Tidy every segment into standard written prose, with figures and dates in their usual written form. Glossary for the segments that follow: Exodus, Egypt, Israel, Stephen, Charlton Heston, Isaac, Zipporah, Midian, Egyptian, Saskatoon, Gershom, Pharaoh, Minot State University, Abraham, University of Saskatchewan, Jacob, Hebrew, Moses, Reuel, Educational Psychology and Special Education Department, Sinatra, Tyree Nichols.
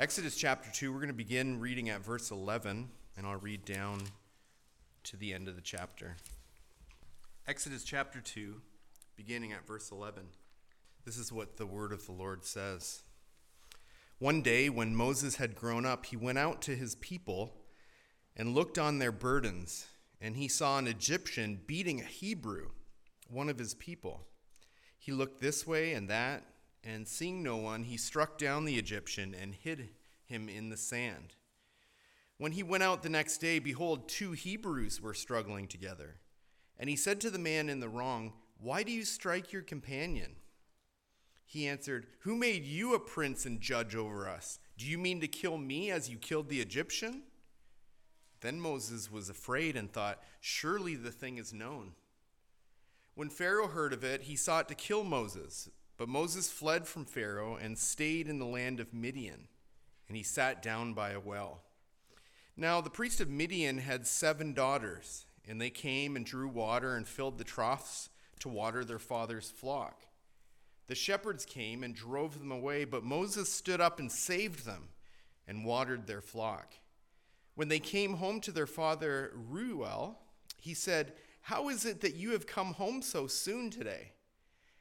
Exodus chapter 2, we're going to begin reading at verse 11, and I'll read down to the end of the chapter. Exodus chapter 2, beginning at verse 11. This is what the word of the Lord says. One day, when Moses had grown up, he went out to his people and looked on their burdens, and he saw an Egyptian beating a Hebrew, one of his people. He looked this way and that, and seeing no one, he struck down the Egyptian and hid him in the sand. When he went out the next day, behold, two Hebrews were struggling together. And he said to the man in the wrong, "Why do you strike your companion?" He answered, "Who made you a prince and judge over us? Do you mean to kill me as you killed the Egyptian?" Then Moses was afraid and thought, "Surely the thing is known." When Pharaoh heard of it, he sought to kill Moses. But Moses fled from Pharaoh and stayed in the land of Midian, and he sat down by a well. Now the priest of Midian had 7 daughters, and they came and drew water and filled the troughs to water their father's flock. The shepherds came and drove them away, but Moses stood up and saved them and watered their flock. When they came home to their father Reuel, he said, "How is it that you have come home so soon today?"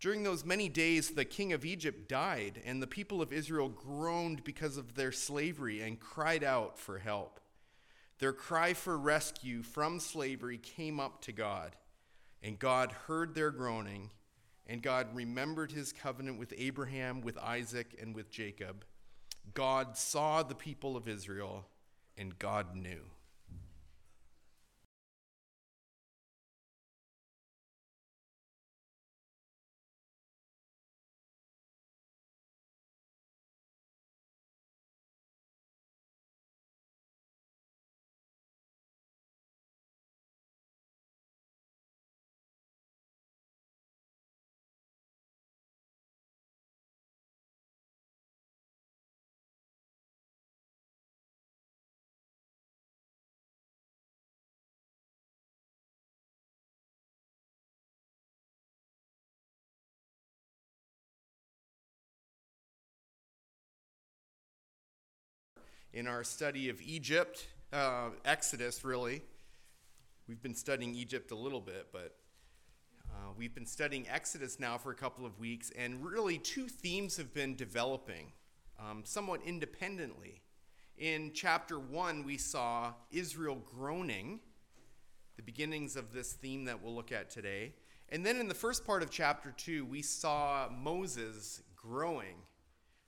During those many days, the king of Egypt died, and the people of Israel groaned because of their slavery and cried out for help. Their cry for rescue from slavery came up to God, and God heard their groaning, and God remembered his covenant with Abraham, with Isaac, and with Jacob. God saw the people of Israel, and God knew. In our study of Egypt, Exodus, really. We've been studying Egypt a little bit, but we've been studying Exodus now for a couple of weeks, and really two themes have been developing somewhat independently. In chapter 1, we saw Israel groaning, the beginnings of this theme that we'll look at today. And then in the first part of chapter 2, we saw Moses growing.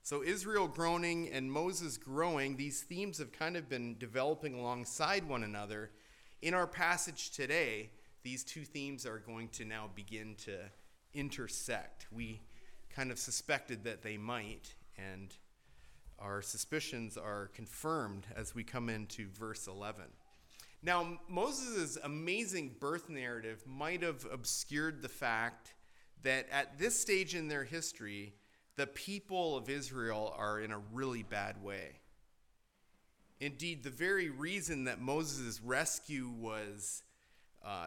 So Israel groaning and Moses growing, these themes have kind of been developing alongside one another. In our passage today, these two themes are going to now begin to intersect. We kind of suspected that they might, and our suspicions are confirmed as we come into verse 11. Now, Moses' amazing birth narrative might have obscured the fact that at this stage in their history, the people of Israel are in a really bad way. Indeed, the very reason that Moses' rescue was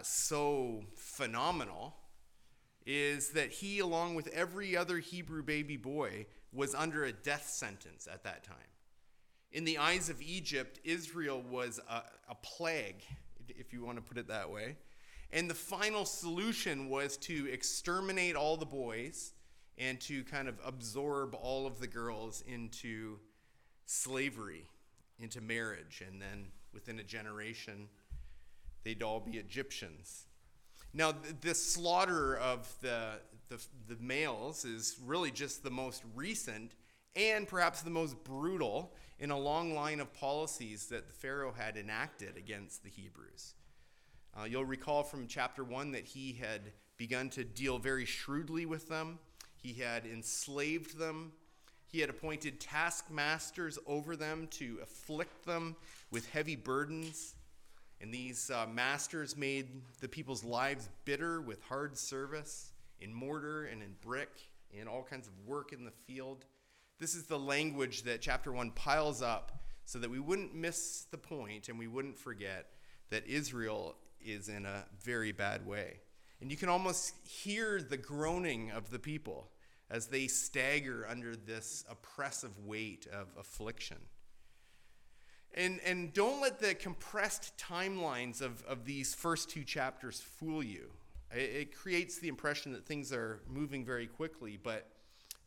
so phenomenal is that he, along with every other Hebrew baby boy, was under a death sentence at that time. In the eyes of Egypt, Israel was a plague, if you want to put it that way. And the final solution was to exterminate all the boys and to kind of absorb all of the girls into slavery, into marriage. And then within a generation, they'd all be Egyptians. Now, the slaughter of the males is really just the most recent and perhaps the most brutal in a long line of policies that the Pharaoh had enacted against the Hebrews. You'll recall from chapter 1 that he had begun to deal very shrewdly with them. He had enslaved them. He had appointed taskmasters over them to afflict them with heavy burdens. And these masters made the people's lives bitter with hard service in mortar and in brick and all kinds of work in the field. This is the language that chapter 1 piles up so that we wouldn't miss the point and we wouldn't forget that Israel is in a very bad way. And you can almost hear the groaning of the people as they stagger under this oppressive weight of affliction. And don't let the compressed timelines of these first two chapters fool you. It creates the impression that things are moving very quickly, but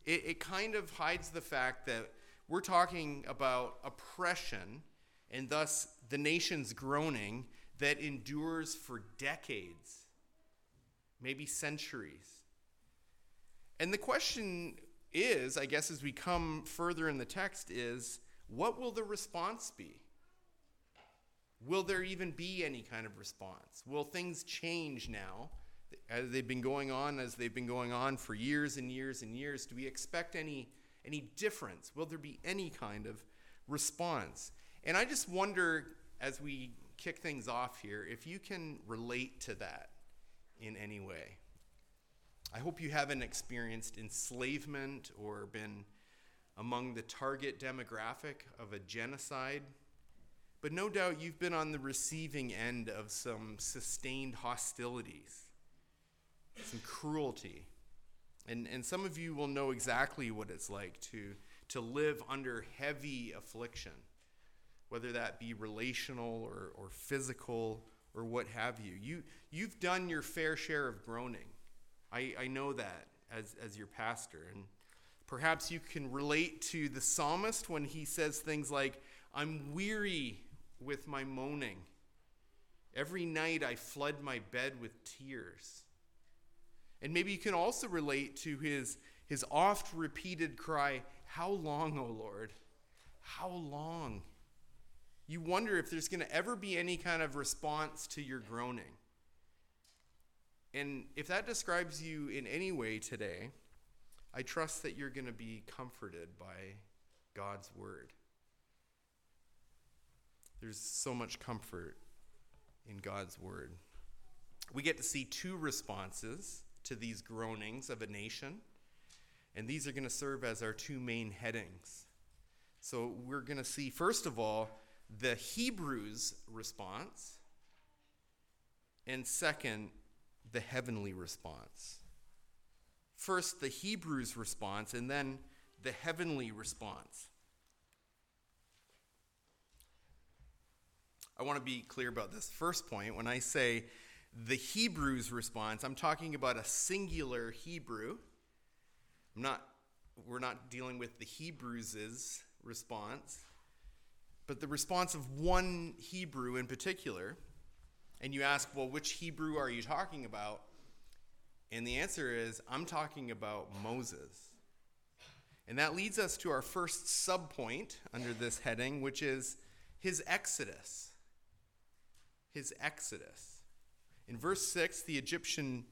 it kind of hides the fact that we're talking about oppression and thus the nation's groaning that endures for decades, maybe centuries. And the question is, I guess, as we come further in the text is, what will the response be? Will there even be any kind of response? Will things change now? As they've been going on for years and years and years, do we expect any difference? Will there be any kind of response? And I just wonder, as we kick things off here, if you can relate to that in any way. I hope you haven't experienced enslavement or been among the target demographic of a genocide, but no doubt you've been on the receiving end of some sustained hostilities, some cruelty. And some of you will know exactly what it's like to live under heavy affliction, whether that be relational or physical or what have you. You've done your fair share of groaning. I know that as your pastor. And perhaps you can relate to the psalmist when he says things like, "I'm weary with my moaning. Every night I flood my bed with tears." And maybe you can also relate to his oft-repeated cry, "How long, O Lord? How long?" You wonder if there's going to ever be any kind of response to your groaning. And if that describes you in any way today, I trust that you're going to be comforted by God's word. There's so much comfort in God's word. We get to see two responses to these groanings of a nation, and these are going to serve as our two main headings. So we're going to see, first of all, the Hebrews' response, and second, the heavenly response. First, the Hebrews' response, and then the heavenly response. I want to be clear about this first point. When I say the Hebrews' response, I'm talking about a singular Hebrew. We're not dealing with the Hebrews' response, but the response of one Hebrew in particular. And you ask, well, which Hebrew are you talking about? And the answer is, I'm talking about Moses. And that leads us to our first subpoint under this heading, which is his exodus. His exodus. In verse 6, the Egyptian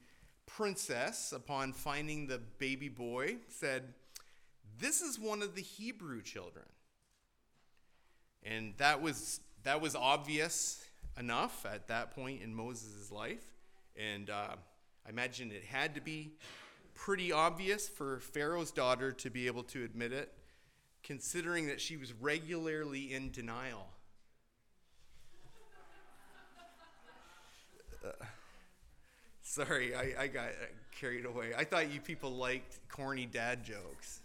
princess, upon finding the baby boy, said, "This is one of the Hebrew children." And that was obvious enough at that point in Moses' life. And I imagine it had to be pretty obvious for Pharaoh's daughter to be able to admit it, considering that she was regularly in denial. Sorry, I got carried away. I thought you people liked corny dad jokes.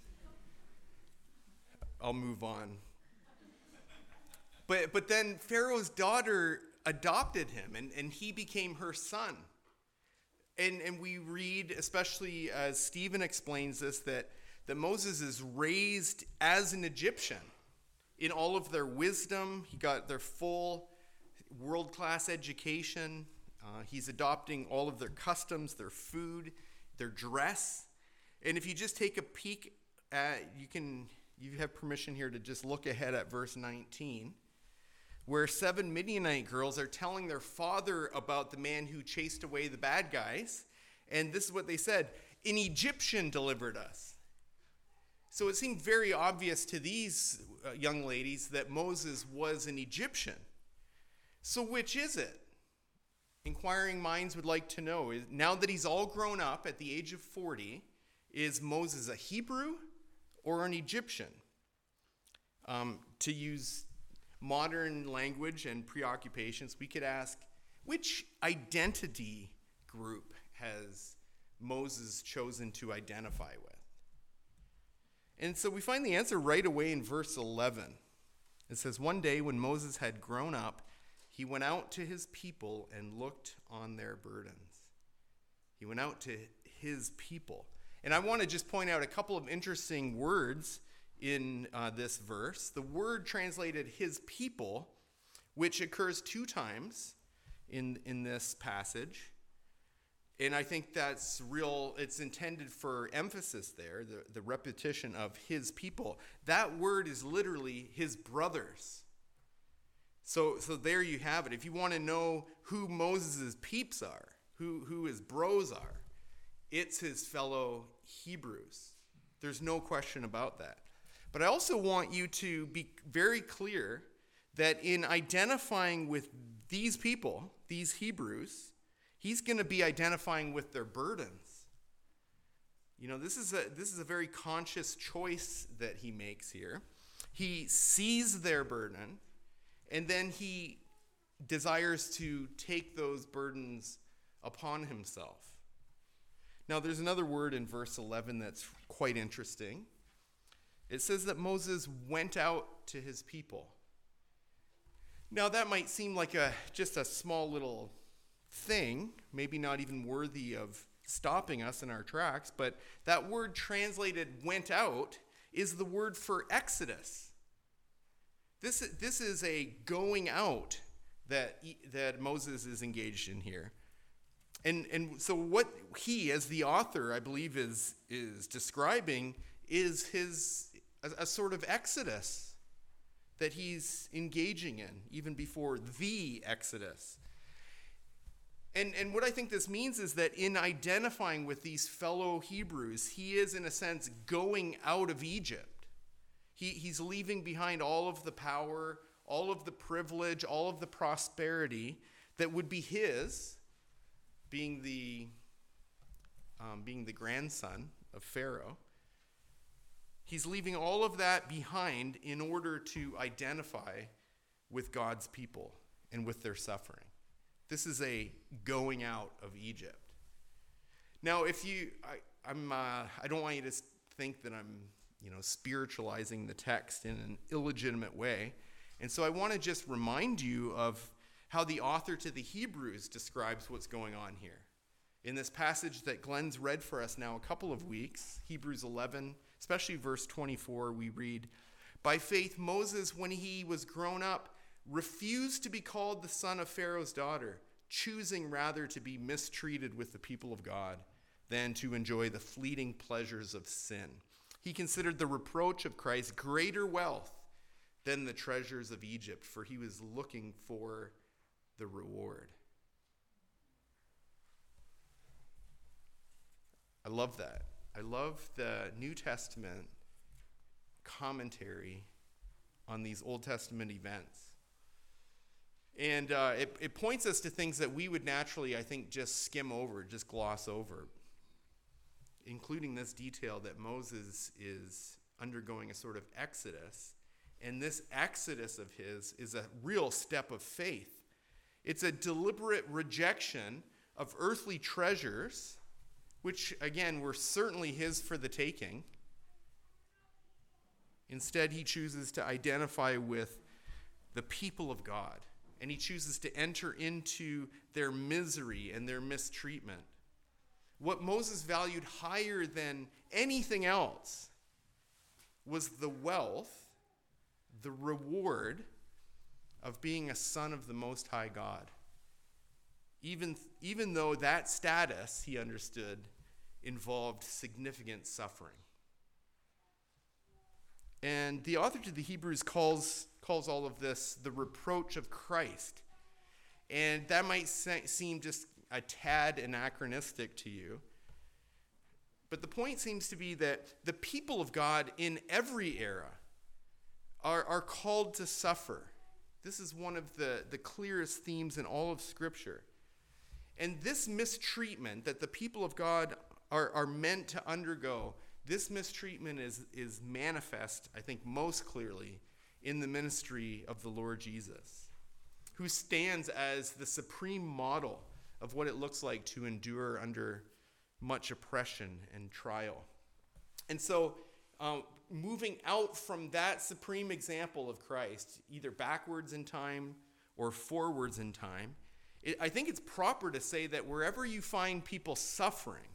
I'll move on. But then Pharaoh's daughter adopted him, and he became her son. And we read, especially as Stephen explains this, that Moses is raised as an Egyptian in all of their wisdom. He got their full world-class education. He's adopting all of their customs, their food, their dress. And if you just take a peek at, you have permission here to just look ahead at verse 19, where 7 Midianite girls are telling their father about the man who chased away the bad guys. And this is what they said: "An Egyptian delivered us." So it seemed very obvious to these young ladies that Moses was an Egyptian. So which is it? Inquiring minds would like to know. Now that he's all grown up at the age of 40, is Moses a Hebrew or an Egyptian? To use modern language and preoccupations, we could ask, which identity group has Moses chosen to identify with? And so we find the answer right away in verse 11. It says, "One day when Moses had grown up, he went out to his people and looked on their burdens." He went out to his people. And I want to just point out a couple of interesting words in this verse. The word translated "his people," which occurs two times in this passage. And I think that's real, it's intended for emphasis there, the repetition of "his people." That word is literally "his brothers." So there you have it. If you want to know who Moses' peeps are, who his bros are, it's his fellow Hebrews. There's no question about that. But I also want you to be very clear that in identifying with these people, these Hebrews, he's going to be identifying with their burdens. You know, this is a very conscious choice that he makes here. He sees their burden, and then he desires to take those burdens upon himself. Now, there's another word in verse 11 that's quite interesting. It says that Moses went out to his people. Now, that might seem like just a small little thing, maybe not even worthy of stopping us in our tracks, but that word translated "went out" is the word for Exodus. This is a going out that Moses is engaged in here. And so what he, as the author, I believe is describing is a sort of exodus that he's engaging in even before the Exodus. And what I think this means is that in identifying with these fellow Hebrews, he is, in a sense, going out of Egypt. He's leaving behind all of the power, all of the privilege, all of the prosperity that would be his, being the grandson of Pharaoh. He's leaving all of that behind in order to identify with God's people and with their suffering. This is a going out of Egypt. Now, I don't want you to think that I'm, spiritualizing the text in an illegitimate way, and so I want to just remind you of how the author to the Hebrews describes what's going on here. In this passage that Glenn's read for us now a couple of weeks, Hebrews 11, especially verse 24, we read, "By faith Moses, when he was grown up, refused to be called the son of Pharaoh's daughter, choosing rather to be mistreated with the people of God than to enjoy the fleeting pleasures of sin. He considered the reproach of Christ greater wealth than the treasures of Egypt, for he was looking for the reward." I love that. I love the New Testament commentary on these Old Testament events. And it points us to things that we would naturally, I think, just skim over, just gloss over, including this detail that Moses is undergoing a sort of exodus. And this exodus of his is a real step of faith. It's a deliberate rejection of earthly treasures, which, again, were certainly his for the taking. Instead, he chooses to identify with the people of God. And he chooses to enter into their misery and their mistreatment. What Moses valued higher than anything else was the wealth, the reward of being a son of the Most High God. Even though that status, he understood, involved significant suffering. And the author to the Hebrews calls all of this the reproach of Christ. And that might seem just a tad anachronistic to you. But the point seems to be that the people of God in every era are called to suffer. This is one of the clearest themes in all of Scripture. And this mistreatment that the people of God are meant to undergo, this mistreatment is manifest, I think, most clearly in the ministry of the Lord Jesus, who stands as the supreme model of what it looks like to endure under much oppression and trial. And so moving out from that supreme example of Christ, either backwards in time or forwards in time, I think it's proper to say that wherever you find people suffering,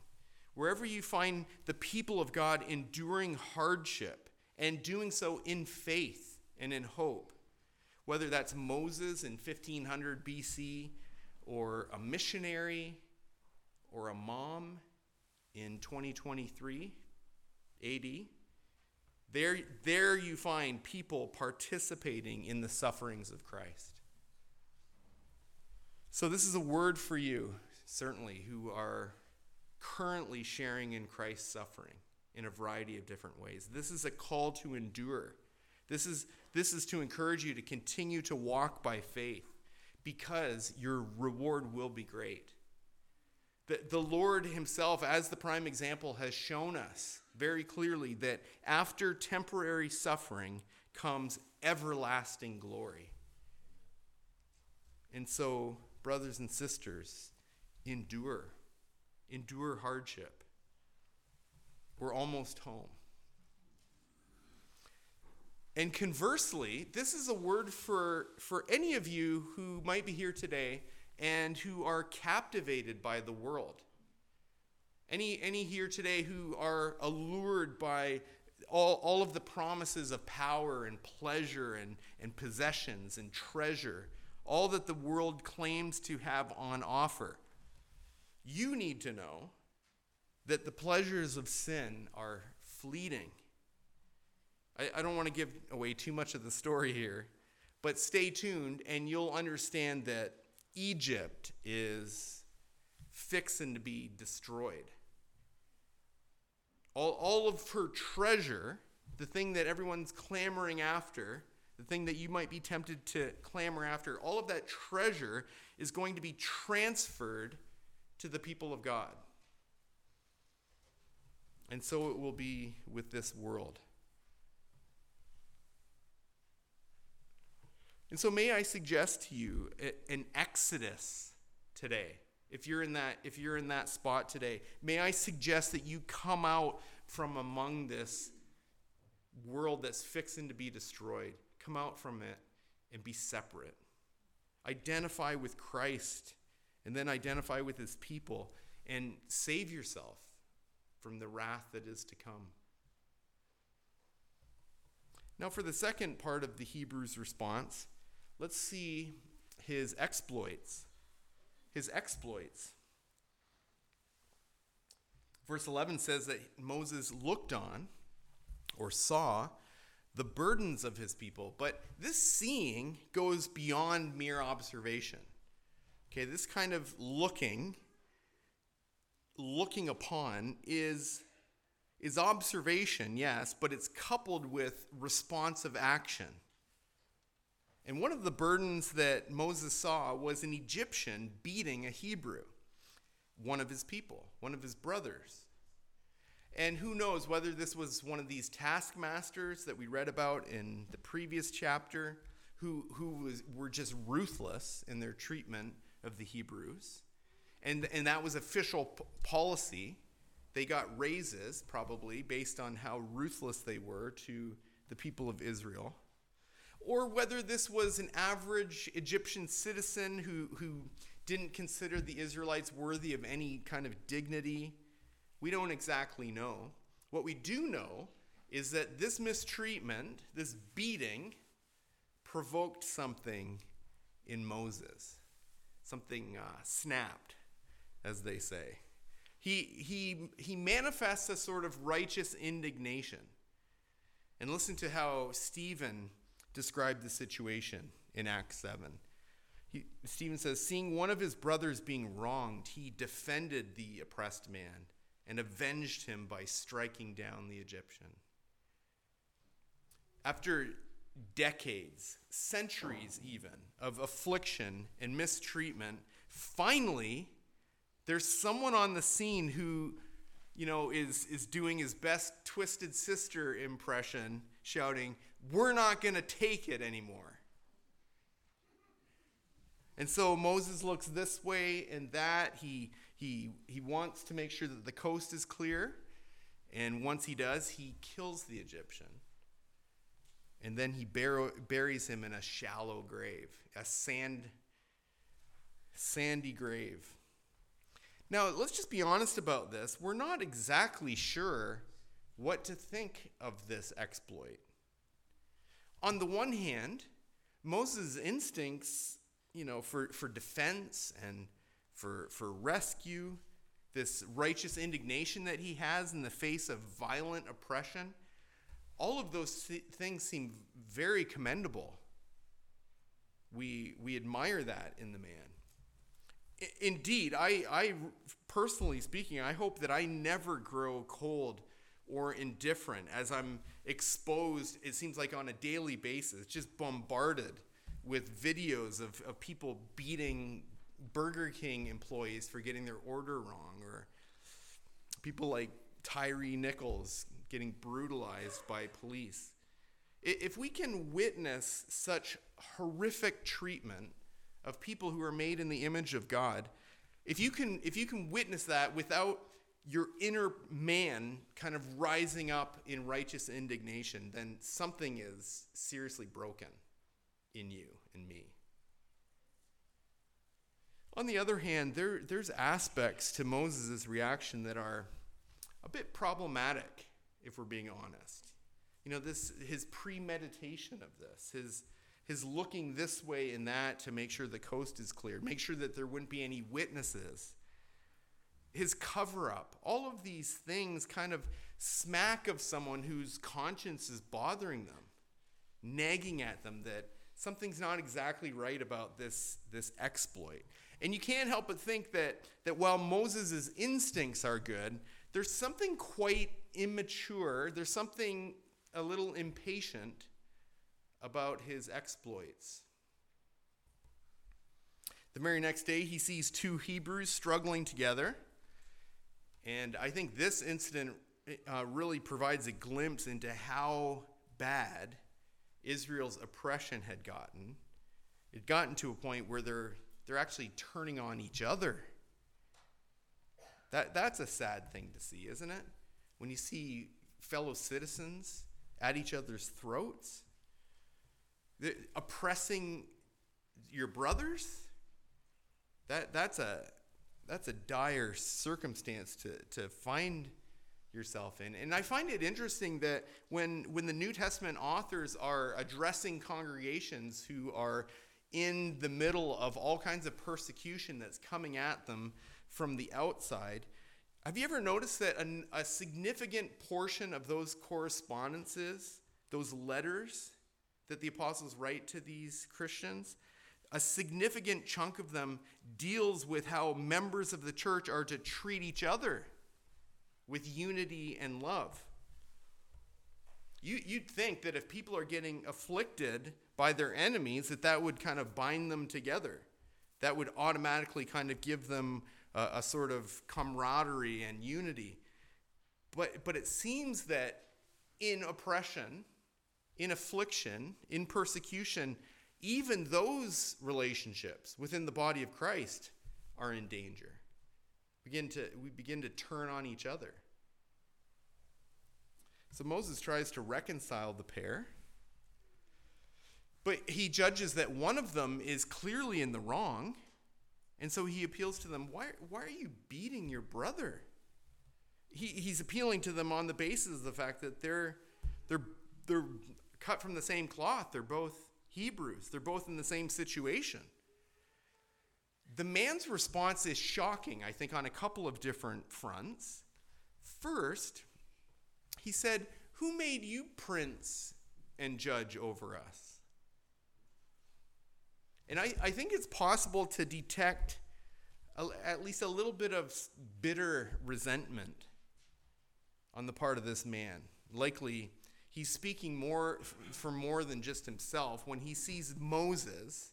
wherever you find the people of God enduring hardship and doing so in faith and in hope, whether that's Moses in 1500 BC or a missionary or a mom in 2023 AD, there you find people participating in the sufferings of Christ. So this is a word for you, certainly, who are currently sharing in Christ's suffering in a variety of different ways. This is a call to endure. This is to encourage you to continue to walk by faith, because your reward will be great. The Lord himself, as the prime example, has shown us very clearly that after temporary suffering comes everlasting glory. And so, brothers and sisters, endure. Endure hardship. We're almost home. And conversely, this is a word for any of you who might be here today and who are captivated by the world. Any here today who are allured by all of the promises of power and pleasure and possessions and treasure, all that the world claims to have on offer. You need to know that the pleasures of sin are fleeting. I don't want to give away too much of the story here, but stay tuned and you'll understand that Egypt is fixing to be destroyed. All of her treasure, the thing that everyone's clamoring after, the thing that you might be tempted to clamor after, all of that treasure is going to be transferred to the people of God. And so it will be with this world. And so may I suggest to you an exodus today. If you're in that spot today, may I suggest that you come out from among this world that's fixing to be destroyed. Come out from it and be separate. Identify with Christ and then identify with his people and save yourself from the wrath that is to come. Now for the second part of the Hebrews' response, let's see his exploits. His exploits. Verse 11 says that Moses looked on, or saw, the burdens of his people. But this seeing goes beyond mere observation. Okay, this kind of looking upon is observation, yes, but it's coupled with responsive action. And one of the burdens that Moses saw was an Egyptian beating a Hebrew, one of his people, one of his brothers. And who knows whether this was one of these taskmasters that we read about in the previous chapter, who were just ruthless in their treatment of the Hebrews. And that was official policy. They got raises, probably, based on how ruthless they were to the people of Israel. Or whether this was an average Egyptian citizen who didn't consider the Israelites worthy of any kind of dignity, we don't exactly know. What we do know is that this mistreatment, this beating, provoked something in Moses. Something snapped, as they say. He manifests a sort of righteous indignation. And listen to how Stephen described the situation in Acts 7. Stephen says, seeing one of his brothers being wronged, he defended the oppressed man, and avenged him by striking down the Egyptian. After decades, centuries even, of affliction and mistreatment, finally, there's someone on the scene who, you know, is doing his best Twisted Sister impression, shouting, "We're not going to take it anymore." And so Moses looks this way and that. He wants to make sure that the coast is clear. And once he does, he kills the Egyptian. And then he buries him in a shallow grave, a sandy grave. Now, let's just be honest about this. We're not exactly sure what to think of this exploit. On the one hand, Moses' instincts, you know, for defense and for rescue, this righteous indignation that he has in the face of violent oppression, all of those things seem very commendable. We admire that in the man. Indeed, I personally speaking, I hope that I never grow cold or indifferent as I'm exposed, it seems like on a daily basis, just bombarded with videos of people beating Burger King employees for getting their order wrong, or people like Tyree Nichols getting brutalized by police. If we can witness such horrific treatment of people who are made in the image of God, if you can witness that without your inner man kind of rising up in righteous indignation, then something is seriously broken in you and me. On the other hand, there's aspects to Moses' reaction that are a bit problematic, if we're being honest. You know, his premeditation of this, his looking this way and that to make sure the coast is clear, make sure that there wouldn't be any witnesses, his cover-up, all of these things kind of smack of someone whose conscience is bothering them, nagging at them that something's not exactly right about this exploit. And you can't help but think that while Moses' instincts are good, there's something quite immature, there's something a little impatient about his exploits. The very next day, he sees two Hebrews struggling together. And I think this incident really provides a glimpse into how bad Israel's oppression had gotten. It gotten to a point where they're actually turning on each other. That's a sad thing to see, isn't it? When you see fellow citizens at each other's throats, oppressing your brothers. That's a dire circumstance to find yourself in. And I find it interesting that when the New Testament authors are addressing congregations who are in the middle of all kinds of persecution that's coming at them from the outside, have you ever noticed that a significant portion of those correspondences, those letters that the apostles write to these Christians, a significant chunk of them deals with how members of the church are to treat each other with unity and love? You'd think that if people are getting afflicted by their enemies, that would kind of bind them together. That would automatically kind of give them a sort of camaraderie and unity. But it seems that in oppression, in affliction, in persecution, even those relationships within the body of Christ are in danger. We begin to turn on each other. So Moses tries to reconcile the pair, but he judges that one of them is clearly in the wrong, and so he appeals to them, why are you beating your brother? He's appealing to them on the basis of the fact that they're cut from the same cloth. They're both Hebrews. They're both in the same situation. The man's response is shocking, I think, on a couple of different fronts. First, he said, "Who made you prince and judge over us?" And I think it's possible to detect at least a little bit of bitter resentment on the part of this man. Likely, he's speaking for more than just himself when he sees Moses.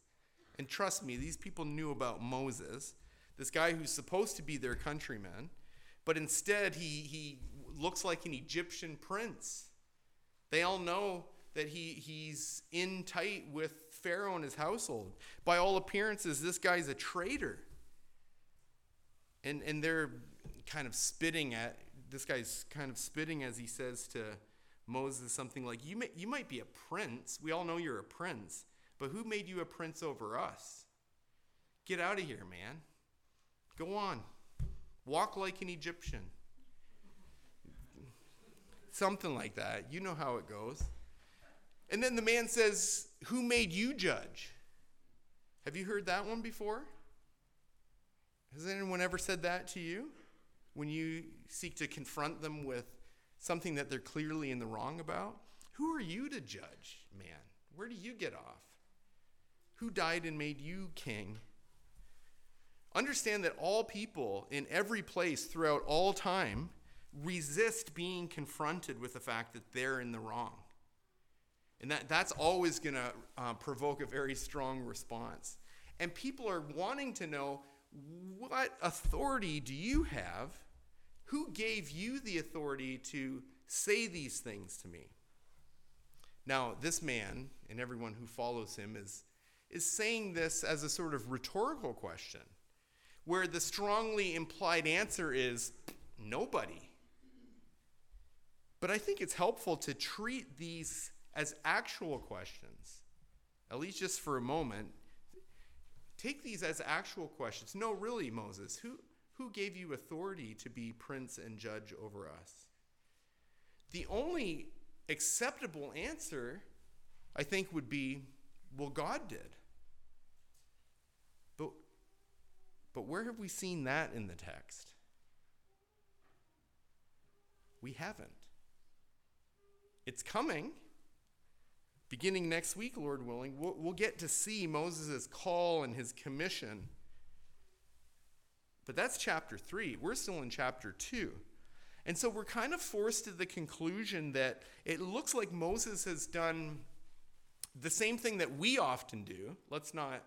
And trust me, these people knew about Moses, this guy who's supposed to be their countryman, but instead he looks like an Egyptian prince. They all know that he's in tight with Pharaoh and his household. By all appearances, this guy's a traitor. And they're kind of spitting at, this guy's kind of spitting as he says to Moses something like, you might be a prince. We all know you're a prince. But who made you a prince over us? Get out of here, man. Go on. Walk like an Egyptian. Something like that. You know how it goes. And then the man says, who made you judge? Have you heard that one before? Has anyone ever said that to you? When you seek to confront them with something that they're clearly in the wrong about? Who are you to judge, man? Where do you get off? Who died and made you king? Understand that all people in every place throughout all time resist being confronted with the fact that they're in the wrong. And that's always going to provoke a very strong response. And people are wanting to know, what authority do you have? Who gave you the authority to say these things to me? Now, this man and everyone who follows him is saying this as a sort of rhetorical question, where the strongly implied answer is nobody. But I think it's helpful to treat these as actual questions, at least just for a moment. Take these as actual questions. No, really, Moses, who gave you authority to be prince and judge over us? The only acceptable answer, I think, would be, well, God did. But where have we seen that in the text? We haven't. It's coming. Beginning next week, Lord willing, we'll get to see Moses' call and his commission. But that's chapter 3. We're still in chapter 2. And so we're kind of forced to the conclusion that it looks like Moses has done the same thing that we often do. Let's not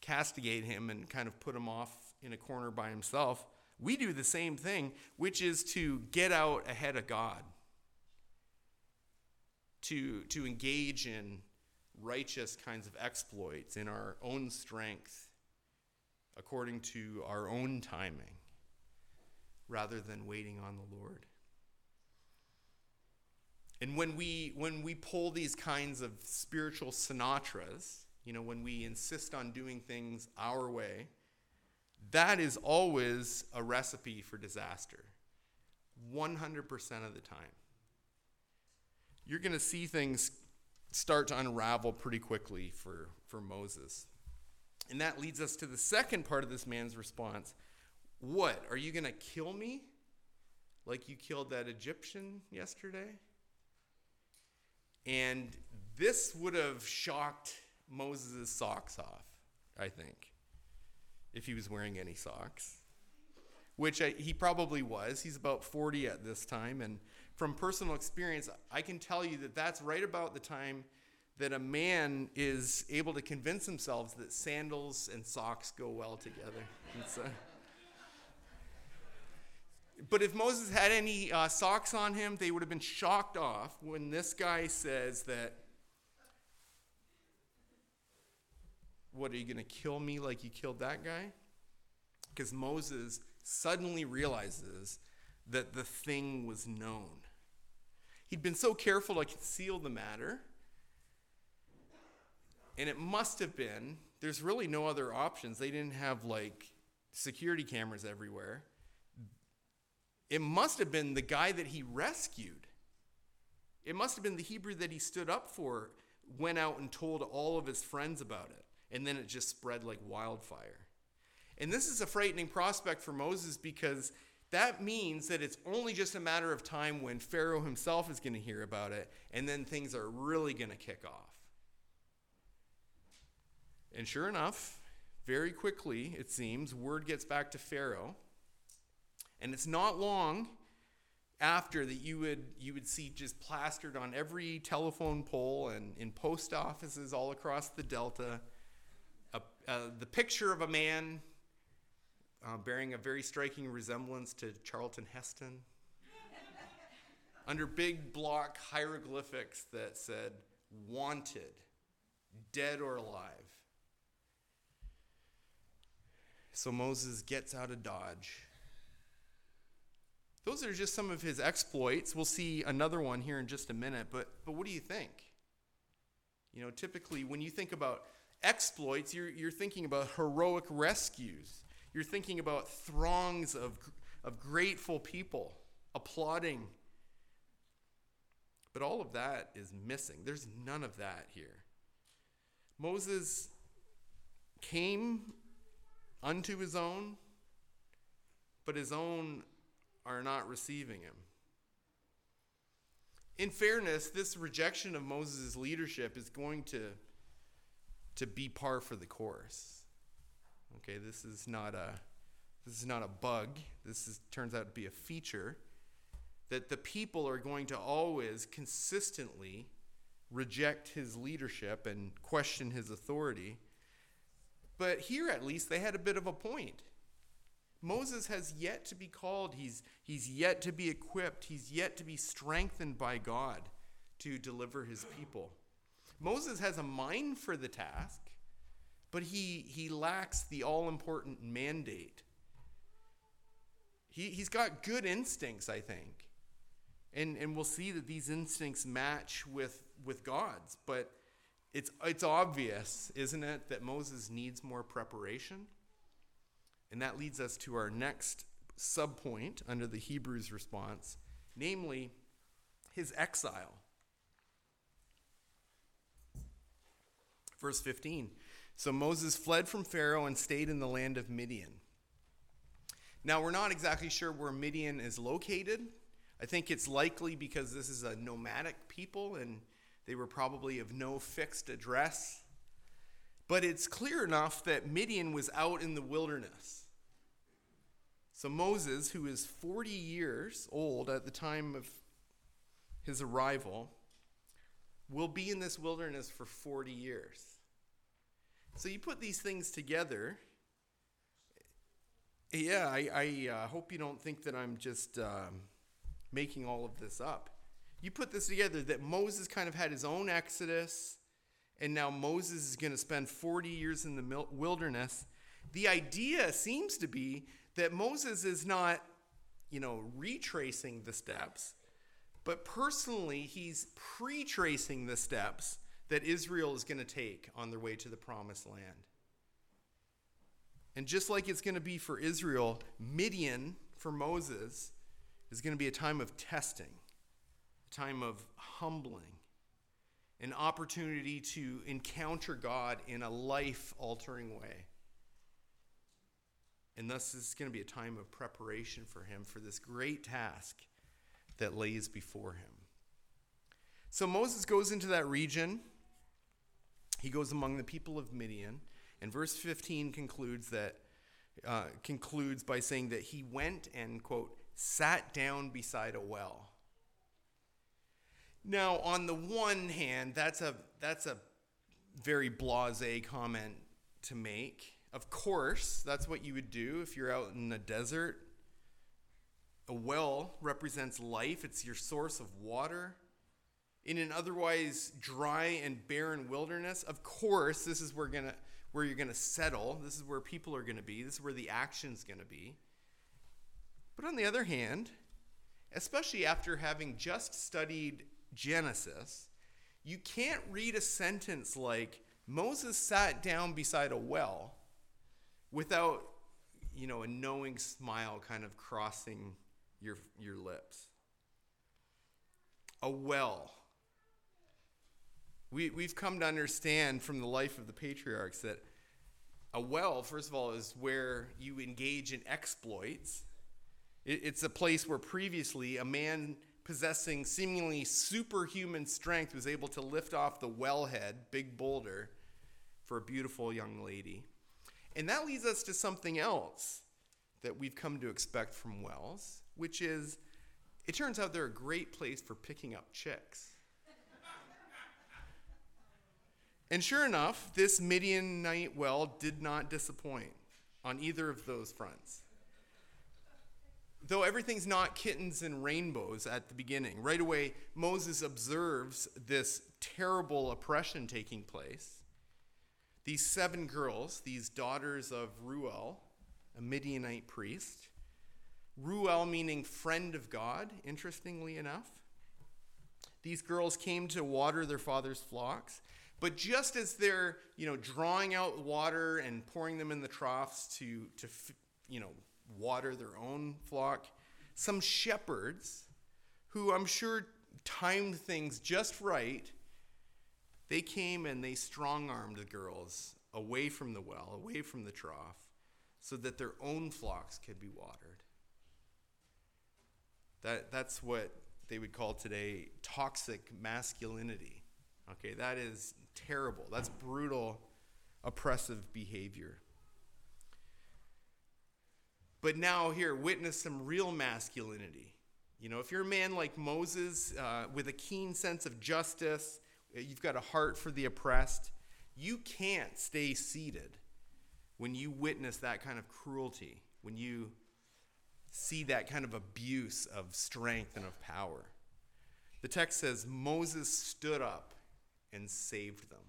castigate him and kind of put him off in a corner by himself. We do the same thing, which is to get out ahead of God. To engage in righteous kinds of exploits in our own strength according to our own timing rather than waiting on the Lord. And when we pull these kinds of spiritual Sinatras, when we insist on doing things our way, that is always a recipe for disaster, 100% of the time. You're going to see things start to unravel pretty quickly for Moses. And that leads us to the second part of this man's response. What, are you going to kill me like you killed that Egyptian yesterday? And this would have shocked Moses' socks off, I think, if he was wearing any socks, which he probably was. He's about 40 at this time, and from personal experience, I can tell you that that's right about the time that a man is able to convince themselves that sandals and socks go well together. But if Moses had any socks on him, they would have been shocked off when this guy says that, what, are you going to kill me like you killed that guy? Because Moses suddenly realizes that the thing was known. He'd been so careful to conceal the matter, and it must have been, there's really no other options. They didn't have security cameras everywhere. It must have been the guy that he rescued. It must have been the Hebrew that he stood up for, went out and told all of his friends about it, and then it just spread like wildfire. And this is a frightening prospect for Moses, because that means that it's only just a matter of time when Pharaoh himself is going to hear about it, and then things are really going to kick off. And sure enough, very quickly, it seems, word gets back to Pharaoh. And it's not long after that you would see just plastered on every telephone pole and in post offices all across the Delta, the picture of a man bearing a very striking resemblance to Charlton Heston under big block hieroglyphics that said, "Wanted, dead or alive." So Moses gets out of Dodge. Those are just some of his exploits. We'll see another one here in just a minute, but what do you think? You know, typically when you think about exploits, you're thinking about heroic rescues. You're thinking about throngs of grateful people applauding. But all of that is missing. There's none of that here. Moses came unto his own, but his own are not receiving him. In fairness, this rejection of Moses' leadership is going to be par for the course. Okay, this is not a bug. Turns out to be a feature that the people are going to always consistently reject his leadership and question his authority. But here at least they had a bit of a point. Moses has yet to be called. He's yet to be equipped. He's yet to be strengthened by God to deliver his people. Moses has a mind for the task, but he lacks the all-important mandate. He's got good instincts, I think. And we'll see that these instincts match with God's. But it's obvious, isn't it, that Moses needs more preparation? And that leads us to our next subpoint under the Hebrews' response, namely his exile. Verse 15, so Moses fled from Pharaoh and stayed in the land of Midian. Now, we're not exactly sure where Midian is located. I think it's likely because this is a nomadic people and they were probably of no fixed address. But it's clear enough that Midian was out in the wilderness. So Moses, who is 40 years old at the time of his arrival, will be in this wilderness for 40 years. So you put these things together. Yeah, I hope you don't think that I'm just making all of this up. You put this together that Moses kind of had his own exodus, and now Moses is going to spend 40 years in the wilderness. The idea seems to be that Moses is not, retracing the steps, but personally he's pre-tracing the steps that Israel is going to take on their way to the promised land. And just like it's going to be for Israel, Midian for Moses is going to be a time of testing, a time of humbling, an opportunity to encounter God in a life-altering way. And thus, this is going to be a time of preparation for him for this great task that lays before him. So Moses goes into that region. He goes among the people of Midian. And verse 15 concludes by saying that he went and, quote, sat down beside a well. Now, on the one hand, that's a very blasé comment to make. Of course, that's what you would do if you're out in the desert. A well represents life. It's your source of water. In an otherwise dry and barren wilderness, of course, this is where you're going to settle. This is where people are going to be. This is where the action's going to be. But on the other hand, especially after having just studied Genesis, you can't read a sentence like Moses sat down beside a well without, a knowing smile kind of crossing your lips. A well. We've come to understand from the life of the patriarchs that a well, first of all, is where you engage in exploits. It's a place where previously a man possessing seemingly superhuman strength was able to lift off the wellhead, big boulder, for a beautiful young lady. And that leads us to something else that we've come to expect from wells, which is It turns out they're a great place for picking up chicks. And sure enough, this Midianite well did not disappoint on either of those fronts. Though everything's not kittens and rainbows at the beginning, right away Moses observes this terrible oppression taking place. These 7 girls, these daughters of Reuel, a Midianite priest. Reuel meaning friend of God, interestingly enough. These girls came to water their father's flocks. But just as they're, drawing out water and pouring them in the troughs to water their own flock, some shepherds, who I'm sure timed things just right, they came and they strong-armed the girls away from the well, away from the trough, so that their own flocks could be watered. That's what they would call today toxic masculinity. Okay, that is terrible. That's brutal, oppressive behavior. But now here, witness some real masculinity. If you're a man like Moses, with a keen sense of justice, you've got a heart for the oppressed, you can't stay seated when you witness that kind of cruelty, when you see that kind of abuse of strength and of power. The text says, Moses stood up and saved them.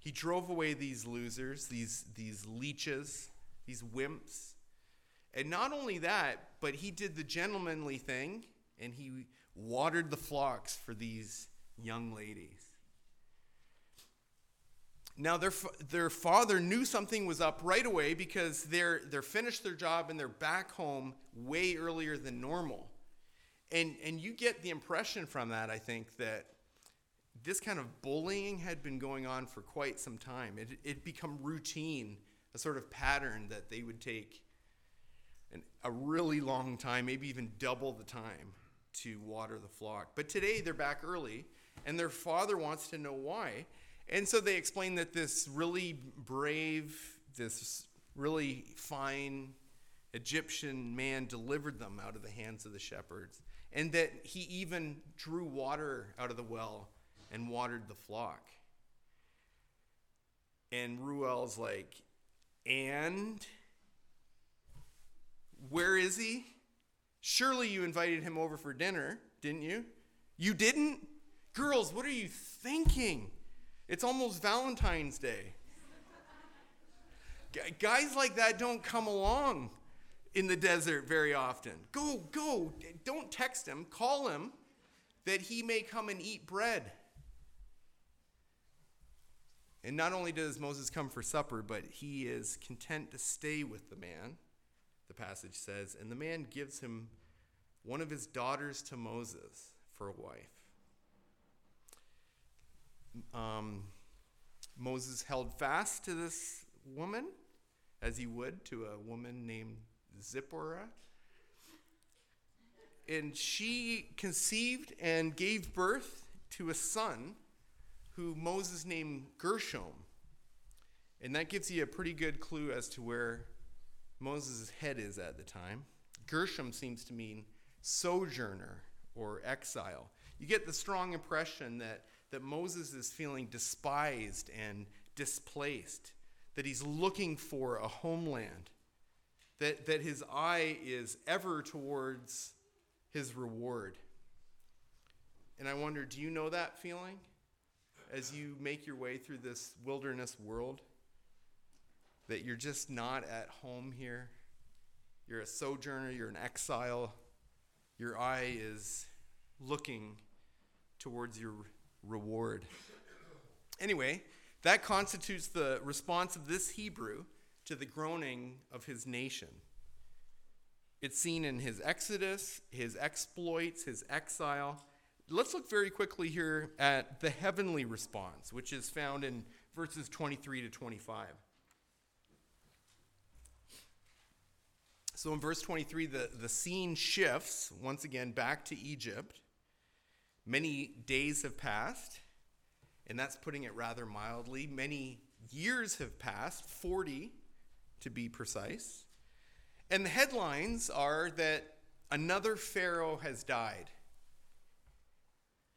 He drove away these losers, these leeches, these wimps. And not only that, but he did the gentlemanly thing, and he watered the flocks for these young ladies. Now their father knew something was up right away, because they're finished their job and they're back home way earlier than normal. And you get the impression from that, I think, that this kind of bullying had been going on for quite some time. It become routine, a sort of pattern that they would take a really long time, maybe even double the time, to water the flock. But today they're back early, and their father wants to know why. And so they explain that this really brave, this really fine Egyptian man delivered them out of the hands of the shepherds, and that he even drew water out of the well and watered the flock. And Reuel's like, and where is he? Surely you invited him over for dinner, didn't you? You didn't? Girls, what are you thinking? It's almost Valentine's Day. Guys like that don't come along in the desert very often. Go. Don't text him. Call him that he may come and eat bread. And not only does Moses come for supper, but he is content to stay with the man, the passage says. And the man gives him one of his daughters to Moses for a wife. Moses held fast to this woman, as he would to a woman named Zipporah. And she conceived and gave birth to a son, who Moses named Gershom. And that gives you a pretty good clue as to where Moses' head is at the time. Gershom seems to mean sojourner or exile. You get the strong impression that Moses is feeling despised and displaced, that he's looking for a homeland, that his eye is ever towards his reward. And I wonder, do you know that feeling? As you make your way through this wilderness world, that you're just not at home here. You're a sojourner, you're an exile. Your eye is looking towards your reward. Anyway, that constitutes the response of this Hebrew to the groaning of his nation. It's seen in his exodus, his exploits, his exile. Let's look very quickly here at the heavenly response, which is found in verses 23 to 25. So in verse 23, the scene shifts once again back to Egypt. Many days have passed, and that's putting it rather mildly. Many years have passed, 40 to be precise. And the headlines are that Another Pharaoh has died.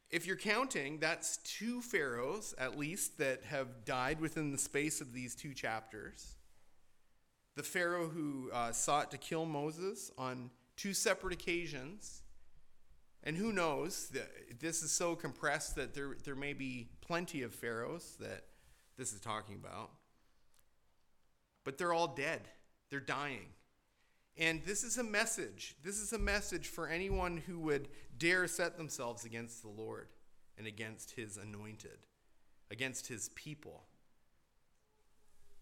If you're counting, that's two pharaohs, at least, that have died within the space of these two chapters. The Pharaoh who sought to kill Moses on two separate occasions. And who knows, this is so compressed that there may be plenty of pharaohs that this is talking about. But they're all dead. They're dying. And this is a message. This is a message for anyone who would dare set themselves against the Lord and against his anointed, against his people.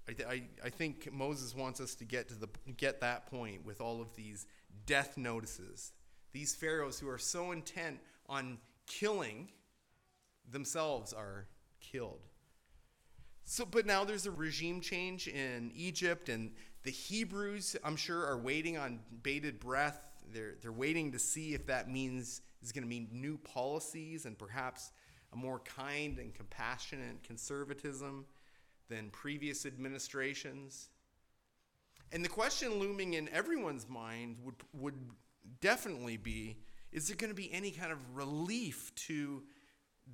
I think Moses wants us to get that point with all of these death notices. These pharaohs who are so intent on killing themselves are killed. But now there's a regime change in Egypt, and the Hebrews, I'm sure, are waiting on bated breath. They're waiting to see if that means is going to mean new policies and perhaps a more kind and compassionate conservatism than previous administrations. And the question looming in everyone's mind would definitely be, is there going to be any kind of relief to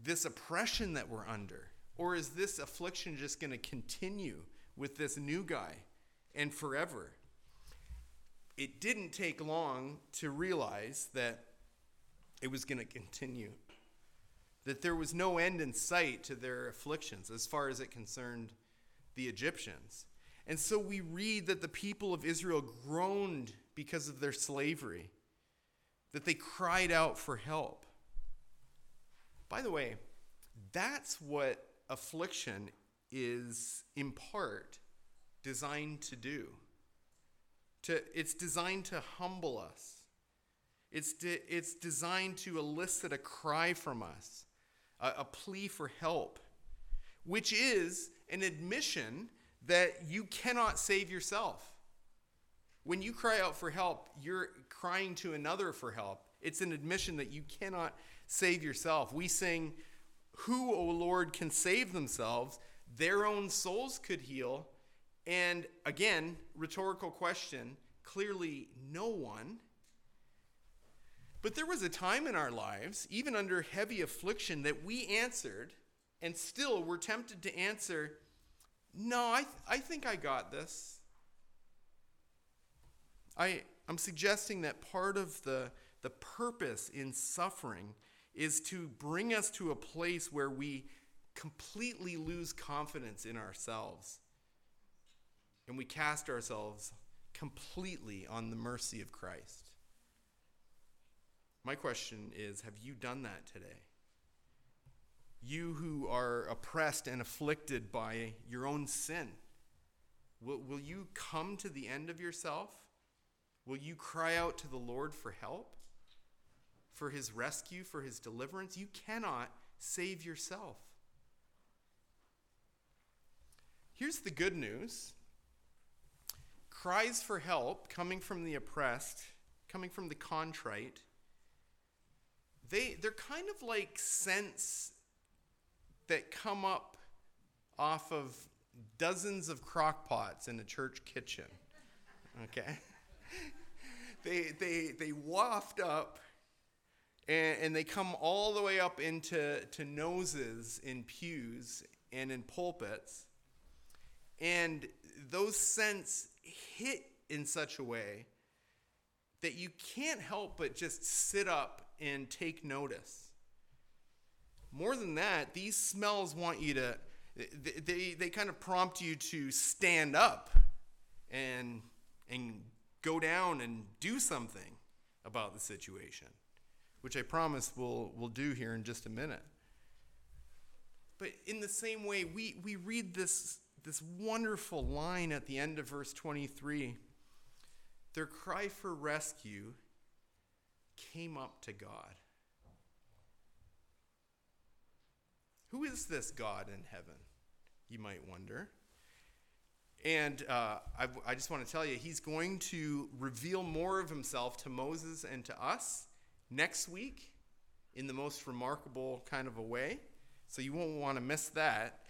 this oppression that we're under? Or is this affliction just going to continue with this new guy and forever? It didn't take long to realize that it was going to continue, that there was no end in sight to their afflictions as far as it concerned the Egyptians. And so we read that the people of Israel groaned because of their slavery, that they cried out for help. By the way, that's what affliction is in part designed to do. It's designed to humble us. It's designed to elicit a cry from us, a plea for help, which is an admission that you cannot save yourself. When you cry out for help, you're crying to another for help. It's an admission that you cannot save yourself. We sing, "Who, O Lord, can save themselves? Their own souls could heal." And again, rhetorical question, clearly no one. But there was a time in our lives, even under heavy affliction, that we answered and still were tempted to answer, "No, I think I got this." I'm suggesting that part of the purpose in suffering is to bring us to a place where we completely lose confidence in ourselves and we cast ourselves completely on the mercy of Christ. My question is, have you done that today? You who are oppressed and afflicted by your own sin, will you come to the end of yourself? Will you cry out to the Lord for help? For his rescue, for his deliverance? You cannot save yourself. Here's the good news. Cries for help coming from the oppressed, coming from the contrite, they're kind of like scents that come up off of dozens of crock pots in a church kitchen. Okay? They waft up, and they come all the way up into noses in pews and in pulpits. And those scents hit in such a way that you can't help but just sit up and take notice. More than that, these smells want you to, they kind of prompt you to stand up and go down and do something about the situation, which I promise we'll do here in just a minute. But in the same way, we read this wonderful line at the end of verse 23. Their cry for rescue came up to God. Who is this God in heaven, you might wonder? And I just want to tell you, he's going to reveal more of himself to Moses and to us next week in the most remarkable kind of a way. So you won't want to miss that.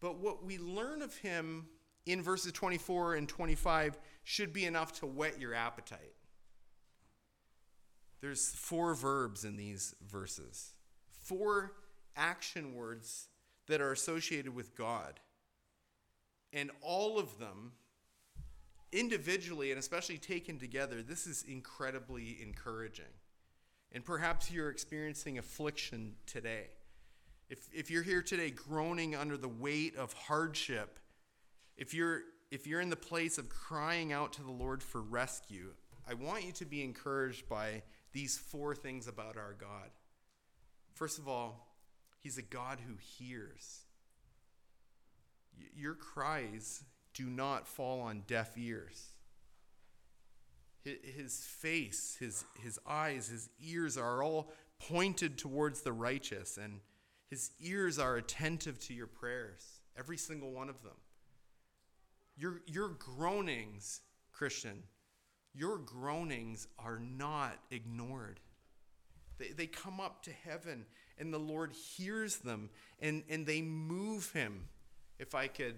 But what we learn of him in verses 24 and 25 should be enough to whet your appetite. There's four verbs in these verses, four action words that are associated with God. And all of them, individually and especially taken together, this is incredibly encouraging. And perhaps you're experiencing affliction today. If you're here today groaning under the weight of hardship, if you're in the place of crying out to the Lord for rescue, I want you to be encouraged by these four things about our God. First of all, he's a God who hears. Your cries do not fall on deaf ears. His face, his eyes, his ears are all pointed towards the righteous, and his ears are attentive to your prayers, every single one of them. Your groanings, Christian, your groanings are not ignored. They come up to heaven, and the Lord hears them, and they move him. If I could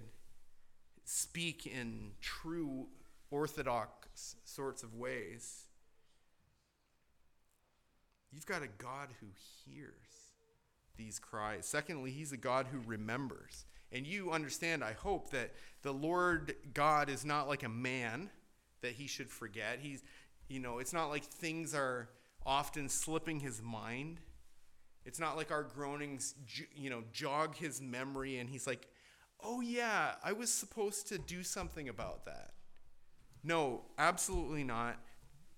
speak in true orthodox sorts of ways, you've got a God who hears these cries. Secondly, he's a God who remembers. And you understand, I hope, that the Lord God is not like a man that he should forget. He's, it's not like things are often slipping his mind. It's not like our groanings, jog his memory and he's like, oh yeah, I was supposed to do something about that. No, absolutely not.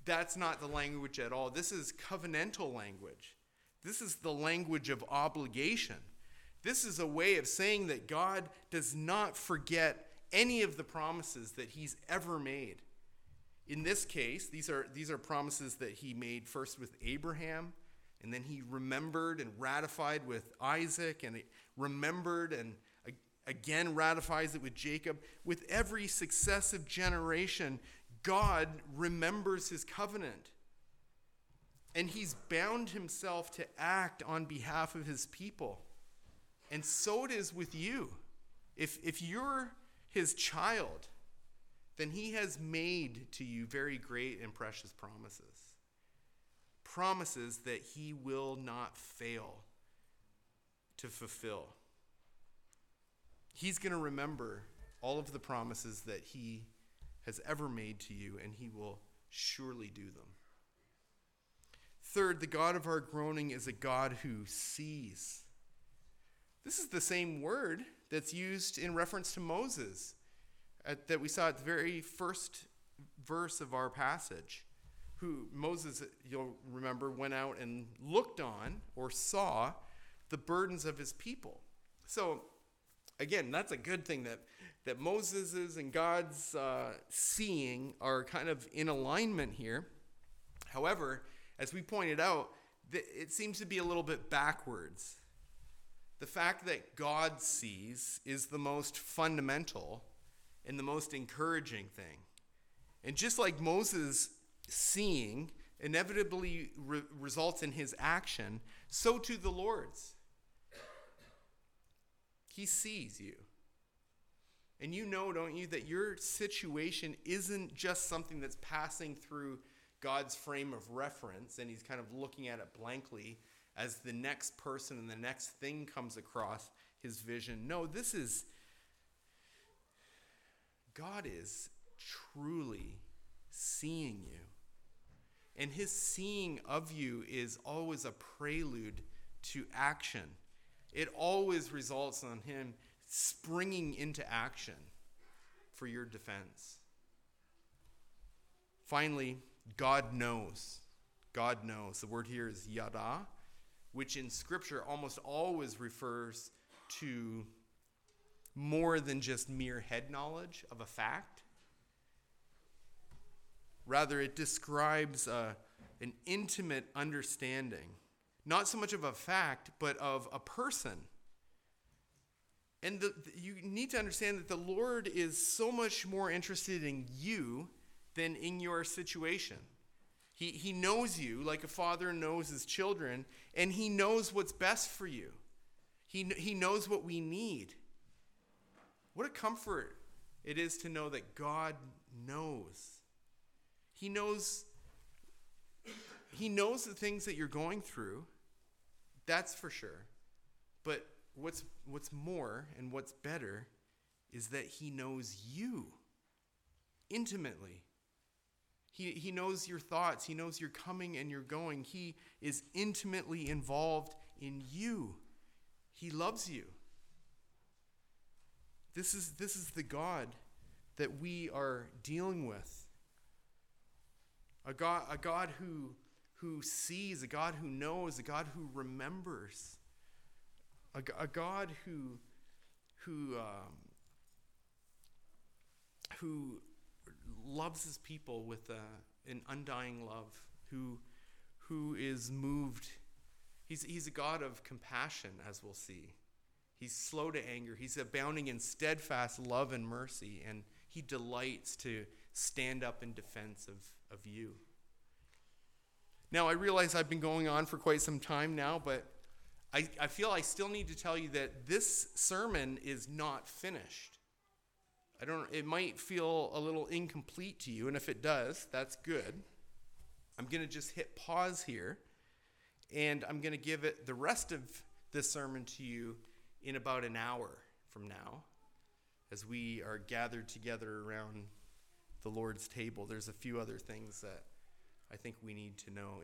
That's not the language at all. This is covenantal language. This is the language of obligation. This is a way of saying that God does not forget any of the promises that he's ever made. In this case, these are promises that he made first with Abraham, and then he remembered and ratified with Isaac, and remembered and again ratifies it with Jacob. With every successive generation, God remembers his covenant. And he's bound himself to act on behalf of his people. And so it is with you. If you're his child, then he has made to you very great and precious promises. Promises that he will not fail to fulfill. He's going to remember all of the promises that he has ever made to you, and he will surely do them. Third, the God of our groaning is a God who sees. This is the same word that's used in reference to Moses that we saw at the very first verse of our passage. Who Moses, you'll remember, went out and looked on or saw the burdens of his people. So, again, that's a good thing that Moses's and God's seeing are kind of in alignment here. However, as we pointed out, it seems to be a little bit backwards. The fact that God sees is the most fundamental and the most encouraging thing. And just like Moses seeing inevitably results in his action, so too the Lord's. He sees you. And you know, don't you, that your situation isn't just something that's passing through God's frame of reference, and he's kind of looking at it blankly as the next person and the next thing comes across his vision. No, God is truly seeing you. And his seeing of you is always a prelude to action. It always results on him springing into action for your defense. Finally, God knows. God knows. The word here is yada, which in Scripture almost always refers to more than just mere head knowledge of a fact. Rather, it describes an intimate understanding. Not so much of a fact, but of a person. And you need to understand that the Lord is so much more interested in you than in your situation. He knows you like a father knows his children, and he knows what's best for you. He knows what we need. What a comfort it is to know that God knows. He knows He knows the things that you're going through. That's for sure. But what's more and what's better is that he knows you intimately. He knows your thoughts. He knows your coming and your going. He is intimately involved in you. He loves you. This is the God that we are dealing with. A God who sees, a God who knows, a God who remembers, a God who loves his people with an undying love, who is moved. He's a God of compassion, as we'll see. He's slow to anger. He's abounding in steadfast love and mercy, and he delights to stand up in defense of you. Now, I realize I've been going on for quite some time now, but I feel I still need to tell you that this sermon is not finished. It might feel a little incomplete to you, and if it does, that's good. I'm going to just hit pause here, and I'm going to give it the rest of this sermon to you in about an hour from now, as we are gathered together around the Lord's table. There's a few other things that I think we need to know